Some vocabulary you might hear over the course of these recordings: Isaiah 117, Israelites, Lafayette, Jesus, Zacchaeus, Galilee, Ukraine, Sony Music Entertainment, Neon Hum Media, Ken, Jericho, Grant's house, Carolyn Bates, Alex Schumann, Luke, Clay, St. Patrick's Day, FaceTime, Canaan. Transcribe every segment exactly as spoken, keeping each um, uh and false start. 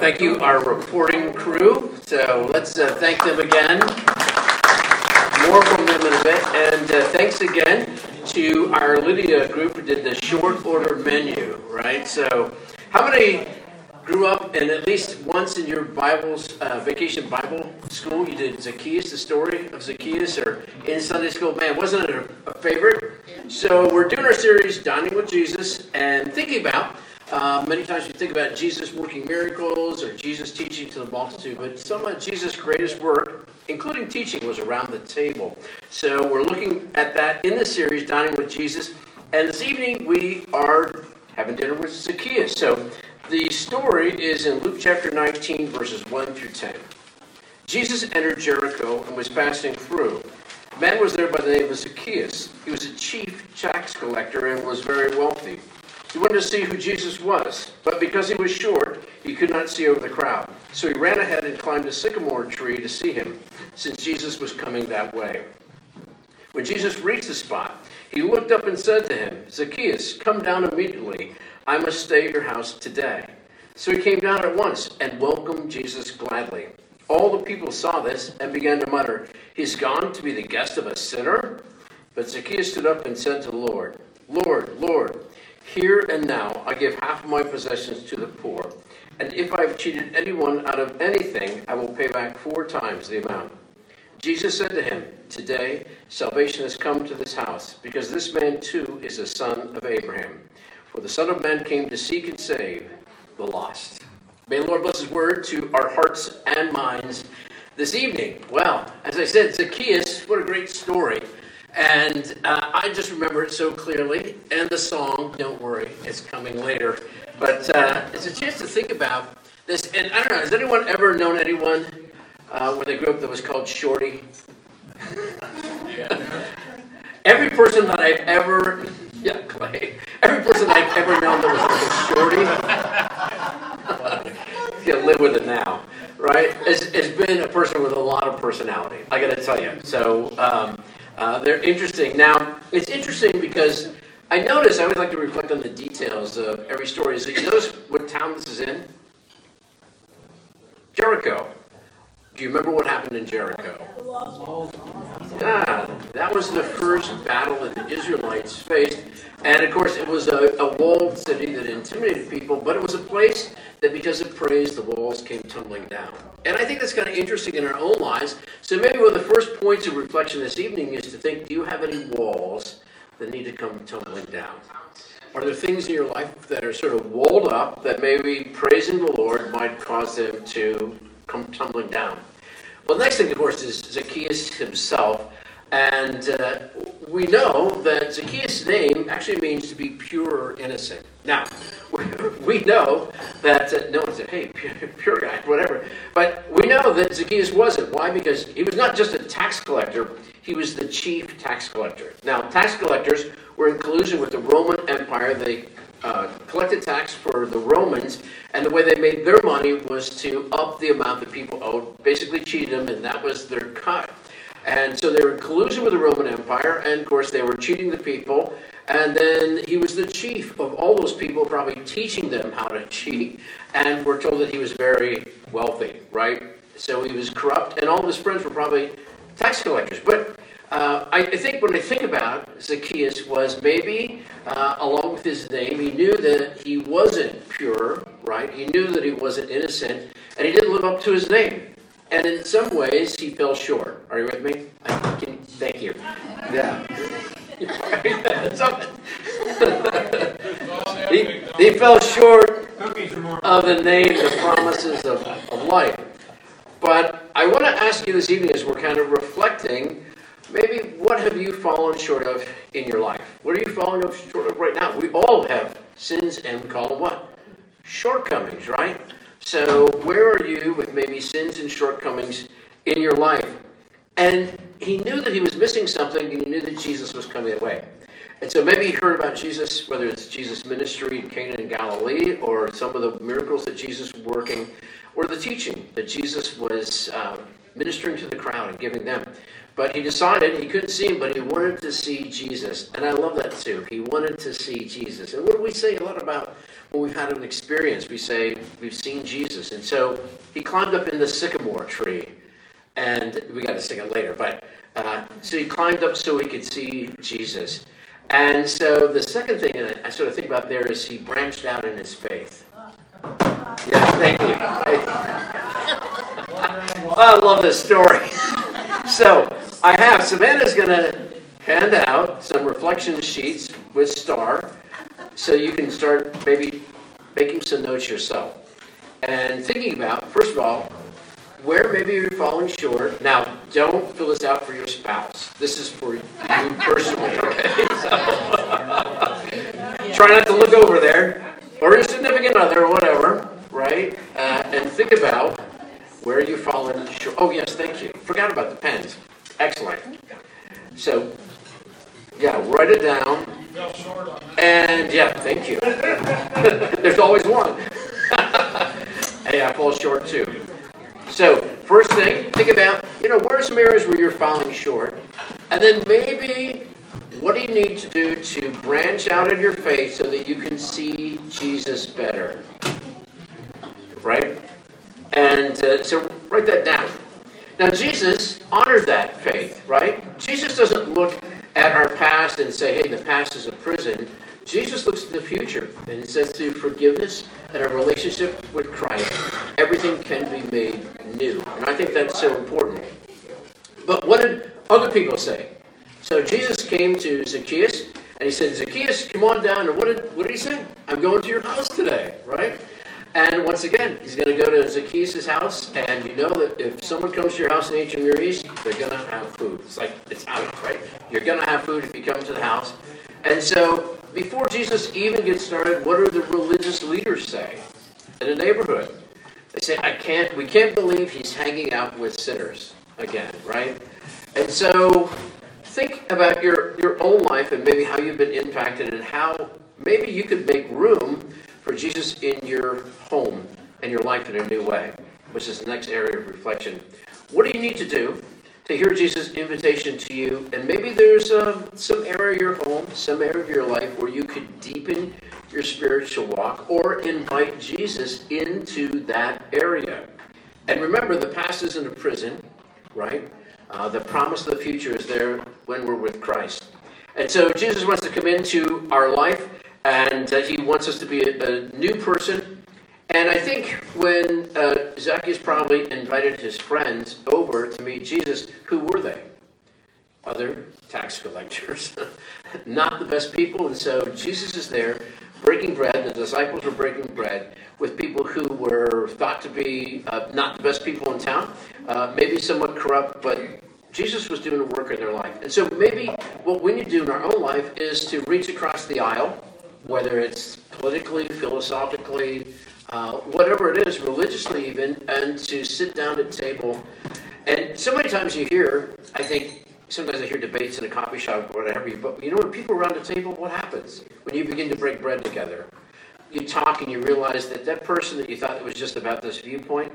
thank you, our reporting crew. So let's uh, thank them again. More from them in a bit. And uh, thanks again to our Lydia group who did the short order menu, right? So how many grew up and at least once in your Bible's uh, vacation Bible school, you did Zacchaeus, the story of Zacchaeus, or in Sunday school? Man, wasn't it a, a favorite? Yeah. So we're doing our series, Dining with Jesus, and thinking about, uh, many times we think about Jesus working miracles or Jesus teaching to the multitude, but some of Jesus' greatest work, including teaching, was around the table. So we're looking at that in the series, Dining with Jesus, and this evening we are having dinner with Zacchaeus. So the story is in Luke chapter nineteen, verses one through ten. Jesus entered Jericho and was passing through. A man was there by the name of Zacchaeus. He was a chief tax collector and was very wealthy. He wanted to see who Jesus was, but because he was short, he could not see over the crowd. So he ran ahead and climbed a sycamore tree to see him, since Jesus was coming that way. When Jesus reached the spot, he looked up and said to him, "Zacchaeus, come down immediately. I must stay at your house today." So he came down at once and welcomed Jesus gladly. All the people saw this and began to mutter, "He's gone to be the guest of a sinner?" But Zacchaeus stood up and said to the Lord, "Lord, Lord, here and now I give half of my possessions to the poor, and if I've cheated anyone out of anything, I will pay back four times the amount." Jesus said to him, "Today salvation has come to this house, because this man too is a son of Abraham. For the Son of Man came to seek and save the lost." May the Lord bless His word to our hearts and minds this evening. Well, as I said, Zacchaeus, what a great story. And uh, I just remember it so clearly. And the song, don't worry, it's coming later. But uh, it's a chance to think about this. And I don't know, has anyone ever known anyone uh, when they grew up that was called Shorty? Every person that I've ever... Yeah, Clay. Every person I've ever known that was like a shorty, you live with it now, right? It's, it's been a person with a lot of personality, I got to tell you. So um, uh, they're interesting. Now, it's interesting because I notice, I always like to reflect on the details of every story. So you notice what town this is in? Jericho. Do you remember what happened in Jericho? Yeah, that was the first battle that the Israelites faced. And of course, it was a, a walled city that intimidated people, but it was a place that because of praise, the walls came tumbling down. And I think that's kind of interesting in our own lives. So maybe one of the first points of reflection this evening is to think, do you have any walls that need to come tumbling down? Are there things in your life that are sort of walled up that maybe praising the Lord might cause them to come tumbling down? Well, the next thing, of course, is Zacchaeus himself. And uh, we know that Zacchaeus' name actually means to be pure or innocent. Now, we know that, uh, no one said, hey, pure guy, whatever. But we know that Zacchaeus wasn't. Why? Because he was not just a tax collector. He was the chief tax collector. Now, tax collectors were in collusion with the Roman Empire. They Uh, collected tax for the Romans, and the way they made their money was to up the amount that people owed, basically cheat them, and that was their cut. And so they were in collusion with the Roman Empire, and of course they were cheating the people, and then he was the chief of all those people, probably teaching them how to cheat, and we're told that he was very wealthy, right? So he was corrupt, and all of his friends were probably tax collectors. But Uh, I, I think when I think about Zacchaeus was maybe, uh, along with his name, he knew that he wasn't pure, right? He knew that he wasn't innocent, and he didn't live up to his name. And in some ways, he fell short. Are you with me? I can, thank you. Yeah. he, he fell short of the name, the promises of, of life. But I want to ask you this evening as we're kind of reflecting, maybe what have you fallen short of in your life? What are you falling short of right now? We all have sins, and we call them what? Shortcomings, right? So where are you with maybe sins and shortcomings in your life? And he knew that he was missing something, and he knew that Jesus was coming away. And so maybe he heard about Jesus, whether it's Jesus' ministry in Canaan and Galilee, or some of the miracles that Jesus was working, or the teaching that Jesus was uh, ministering to the crowd and giving them. But he decided, he couldn't see him, but he wanted to see Jesus. And I love that too. He wanted to see Jesus. And what do we say a lot about Well, we've had an experience. We say, we've seen Jesus. And so he climbed up in the sycamore tree. And we got to sing it later. But uh, so he climbed up so he could see Jesus. And so the second thing that I sort of think about there is he branched out in his faith. Yeah, thank you. I love this story. So I have, Savannah's going to hand out some reflection sheets with star. So you can start maybe making some notes yourself. And thinking about, first of all, where maybe you're falling short. Now, don't fill this out for your spouse. This is for you personally, okay? So, try not to look over there, or your significant other, or whatever, right? Uh, and think about where you're falling short. Oh, yes, thank you. Forgot about the pens. Excellent. So, yeah, write it down. And, yeah, thank you. There's always one. Hey, I fall short, too. So, first thing, think about, you know, where are some areas where you're falling short? And then maybe, what do you need to do to branch out of your faith so that you can see Jesus better? Right? And uh, so, write that down. Now, Jesus honored that faith, right? Jesus doesn't look at our past and say, hey, the past is a prison. Jesus looks to the future, and it says through forgiveness and a relationship with Christ, everything can be made new. And I think that's so important. But what did other people say? So Jesus came to Zacchaeus, and he said, Zacchaeus, come on down. And what did, what did he say? I'm going to your house today, right? And once again, he's going to go to Zacchaeus' house, and you know that if someone comes to your house and eats from your east, they're going to have food. It's like, it's out, right? You're going to have food if you come to the house. And so, before Jesus even gets started, what do the religious leaders say in the neighborhood? They say, I can't, we can't believe he's hanging out with sinners again, right? And so think about your, your own life and maybe how you've been impacted and how maybe you could make room for Jesus in your home and your life in a new way, which is the next area of reflection. What do you need to do to hear Jesus' invitation to you? And maybe there's uh, some area of your home, some area of your life where you could deepen your spiritual walk or invite Jesus into that area. And remember, the past isn't a prison, right? Uh, the promise of the future is there when we're with Christ. And so Jesus wants to come into our life, and uh, he wants us to be a, a new person. And I think when uh, Zacchaeus probably invited his friends over to meet Jesus, who were they? Other tax collectors. Not the best people. And so Jesus is there breaking bread. The disciples are breaking bread with people who were thought to be uh, not the best people in town, uh, maybe somewhat corrupt, but Jesus was doing a work in their life. And so maybe what we need to do in our own life is to reach across the aisle, whether it's politically, philosophically, Uh, whatever it is, religiously even, and to sit down at a table. And so many times you hear, I think, sometimes I hear debates in a coffee shop or whatever, but you know, when people are around a table, what happens? When you begin to break bread together, you talk and you realize that that person that you thought was just about this viewpoint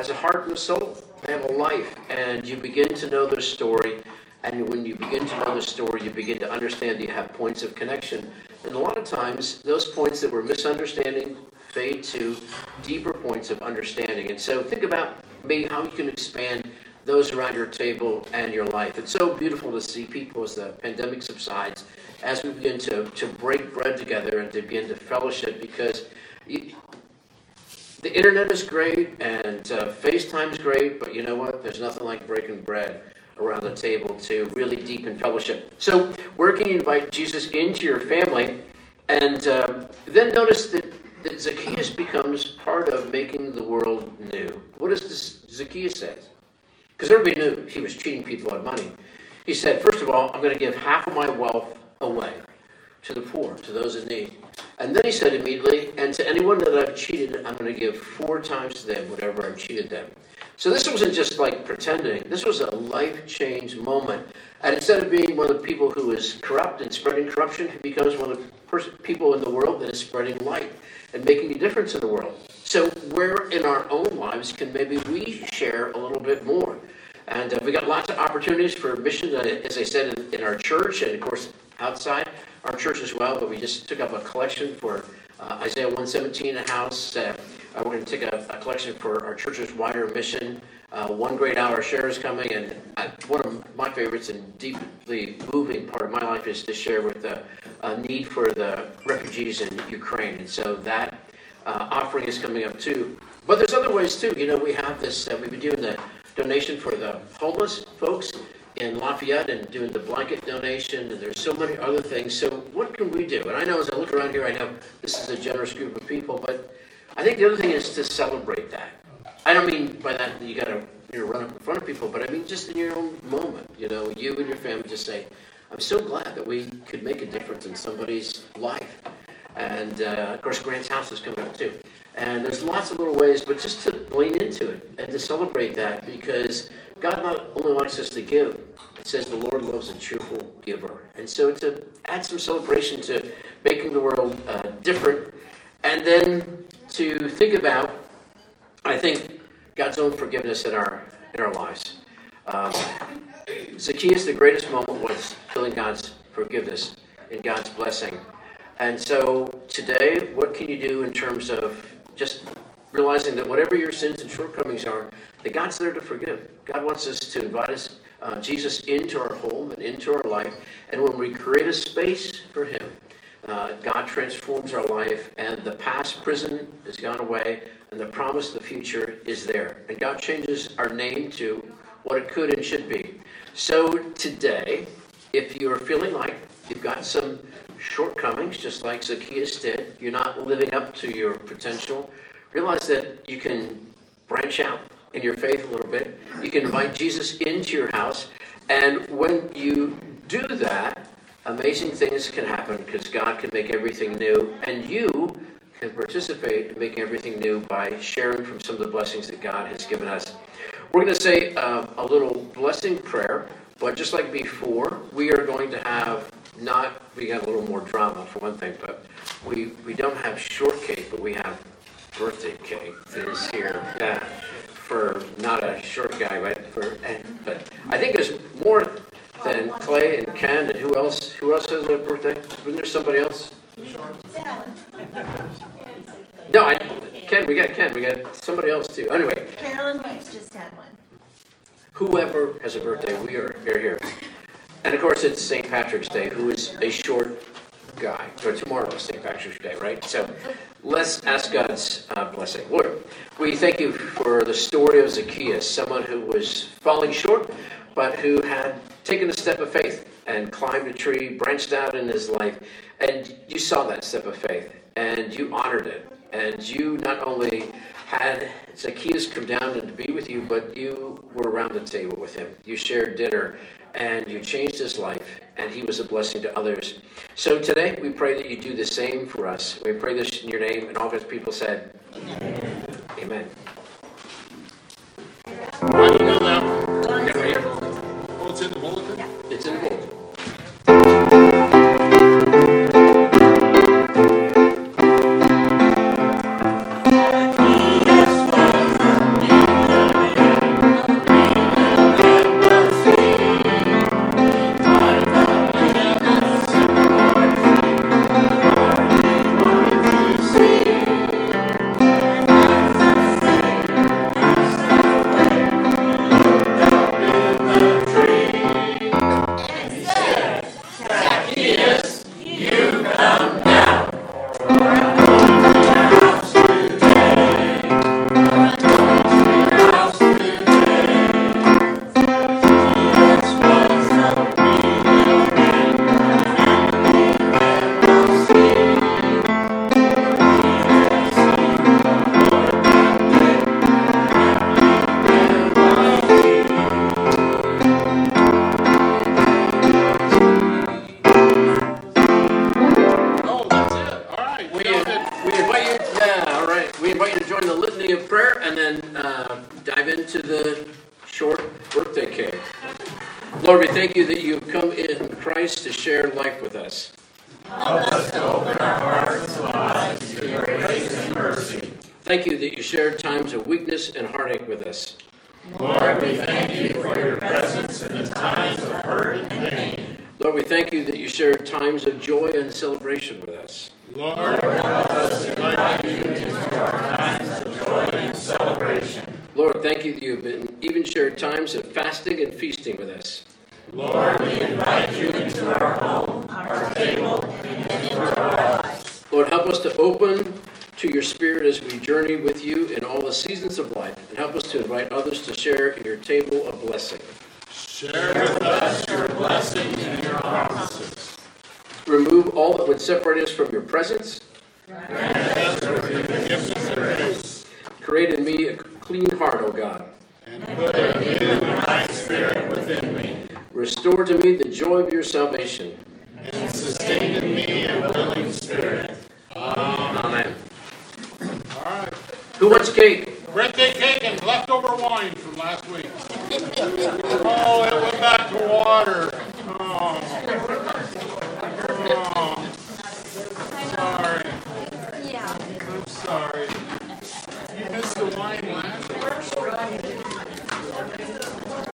has a heart and a soul. They have a life, and you begin to know their story. And when you begin to know the story, you begin to understand that you have points of connection. And a lot of times, those points that were misunderstanding fade to deeper points of understanding. And so think about maybe how you can expand those around your table and your life. It's so beautiful to see people as the pandemic subsides, as we begin to, to break bread together and to begin to fellowship, because you, the internet is great and uh, FaceTime is great, but you know what? There's nothing like breaking bread around the table to really deepen fellowship. So where can you invite Jesus into your family? And uh, then notice that, that Zacchaeus becomes part of making the world new. What does this Zacchaeus say? Because everybody knew he was cheating people on money. He said, first of all, I'm going to give half of my wealth away to the poor, to those in need. And then he said immediately, and to anyone that I've cheated, I'm going to give four times to them whatever I've cheated them. So this wasn't just like pretending. This was a life-change moment. And instead of being one of the people who is corrupt and spreading corruption, he becomes one of the pers- people in the world that is spreading light and making a difference in the world. So where in our own lives can maybe we share a little bit more? And uh, we got lots of opportunities for mission, uh, as I said, in, in our church and, of course, outside our church as well. But we just took up a collection for uh, Isaiah one seventeen a house. Uh, we're going to take a, a collection for our church's wider mission. Uh, one great hour share is coming, and I, one of my favorites and deeply moving part of my life is to share with the uh, need for the refugees in Ukraine, and so that uh, offering is coming up too. But there's other ways too. You know, we have this. Uh, we've been doing the donation for the homeless folks in Lafayette and doing the blanket donation, and there's so many other things. So what can we do? And I know as I look around here, I know this is a generous group of people, but I think the other thing is to celebrate that. I don't mean by that you got to you know, run up in front of people, but I mean just in your own moment. You know, you and your family just say, I'm so glad that we could make a difference in somebody's life. And, uh, of course, Grant's house is coming up, too. And there's lots of little ways, but just to lean into it and to celebrate that, because God not only wants us to give, it says the Lord loves a cheerful giver. And so to add some celebration to making the world uh, different, and then to think about, I think, God's own forgiveness in our in our lives. Um, Zacchaeus, the greatest moment was feeling God's forgiveness and God's blessing. And so today, what can you do in terms of just realizing that whatever your sins and shortcomings are, that God's there to forgive. God wants us to invite us, uh, Jesus into our home and into our life. And when we create a space for him, uh, God transforms our life, and the past prison has gone away, and the promise of the future is there. And God changes our name to what it could and should be. So today, if you are feeling like you've got some shortcomings, just like Zacchaeus did, you're not living up to your potential, realize that you can branch out in your faith a little bit. You can invite Jesus into your house, and when you do that, amazing things can happen, because God can make everything new, and you can participate in making everything new by sharing from some of the blessings that God has given us. We're going to say uh, a little blessing prayer, but just like before, we are going to have Not, we got a little more drama for one thing, but we, we don't have shortcake, but we have birthday cake that is here. Yeah, for not a short guy, but for but I think there's more than Clay and Ken, and who else? Who else has a birthday? Wasn't there somebody else? No, I Ken. We got Ken. We got somebody else too. Anyway, Carolyn Bates just had one. Whoever has a birthday, we are here. here. And, of course, it's Saint Patrick's Day, who is a short guy. Or tomorrow is Saint Patrick's Day, right? So let's ask God's uh, blessing. Lord, we thank you for the story of Zacchaeus, someone who was falling short, but who had taken a step of faith and climbed a tree, branched out in his life. And you saw that step of faith, and you honored it. And you not only had Zacchaeus come down and to be with you, but you were around the table with him. You shared dinner, and you changed his life, and he was a blessing to others. So today, we pray that you do the same for us. We pray this in your name, and all God's people said, Amen. Amen. How do you know that? Right here. Oh, it's in the bulletin? Yeah. It's in the bulletin. Lord, we thank you that you have come in Christ to share life with us. Help us to open our hearts and lives to your grace and mercy. Thank you that you shared times of weakness and heartache with us. Lord, we thank you for your presence in the times of hurt and pain. Lord, we thank you that you share times of joy and celebration with us. Lord, help us to invite you into our times of joy and celebration. Lord, thank you that you have been, even shared times of fasting and feasting with us. Lord, we invite you into our home, our table, and into our lives. Lord, help us to open to your Spirit as we journey with you in all the seasons of life, and help us to invite others to share in your table of blessing. Share with us your blessing and your promises. Remove all that would separate us from your presence. Grant us your gifts of grace. Create in me a clean heart, O God. And put a new and right spirit within me. Restore to me the joy of your salvation. And sustain in me a willing spirit. Amen. All right. Who wants cake? Birthday cake and leftover wine from last week. Oh, it went back to water. Oh. Oh. Sorry. I'm sorry. You missed the wine last week.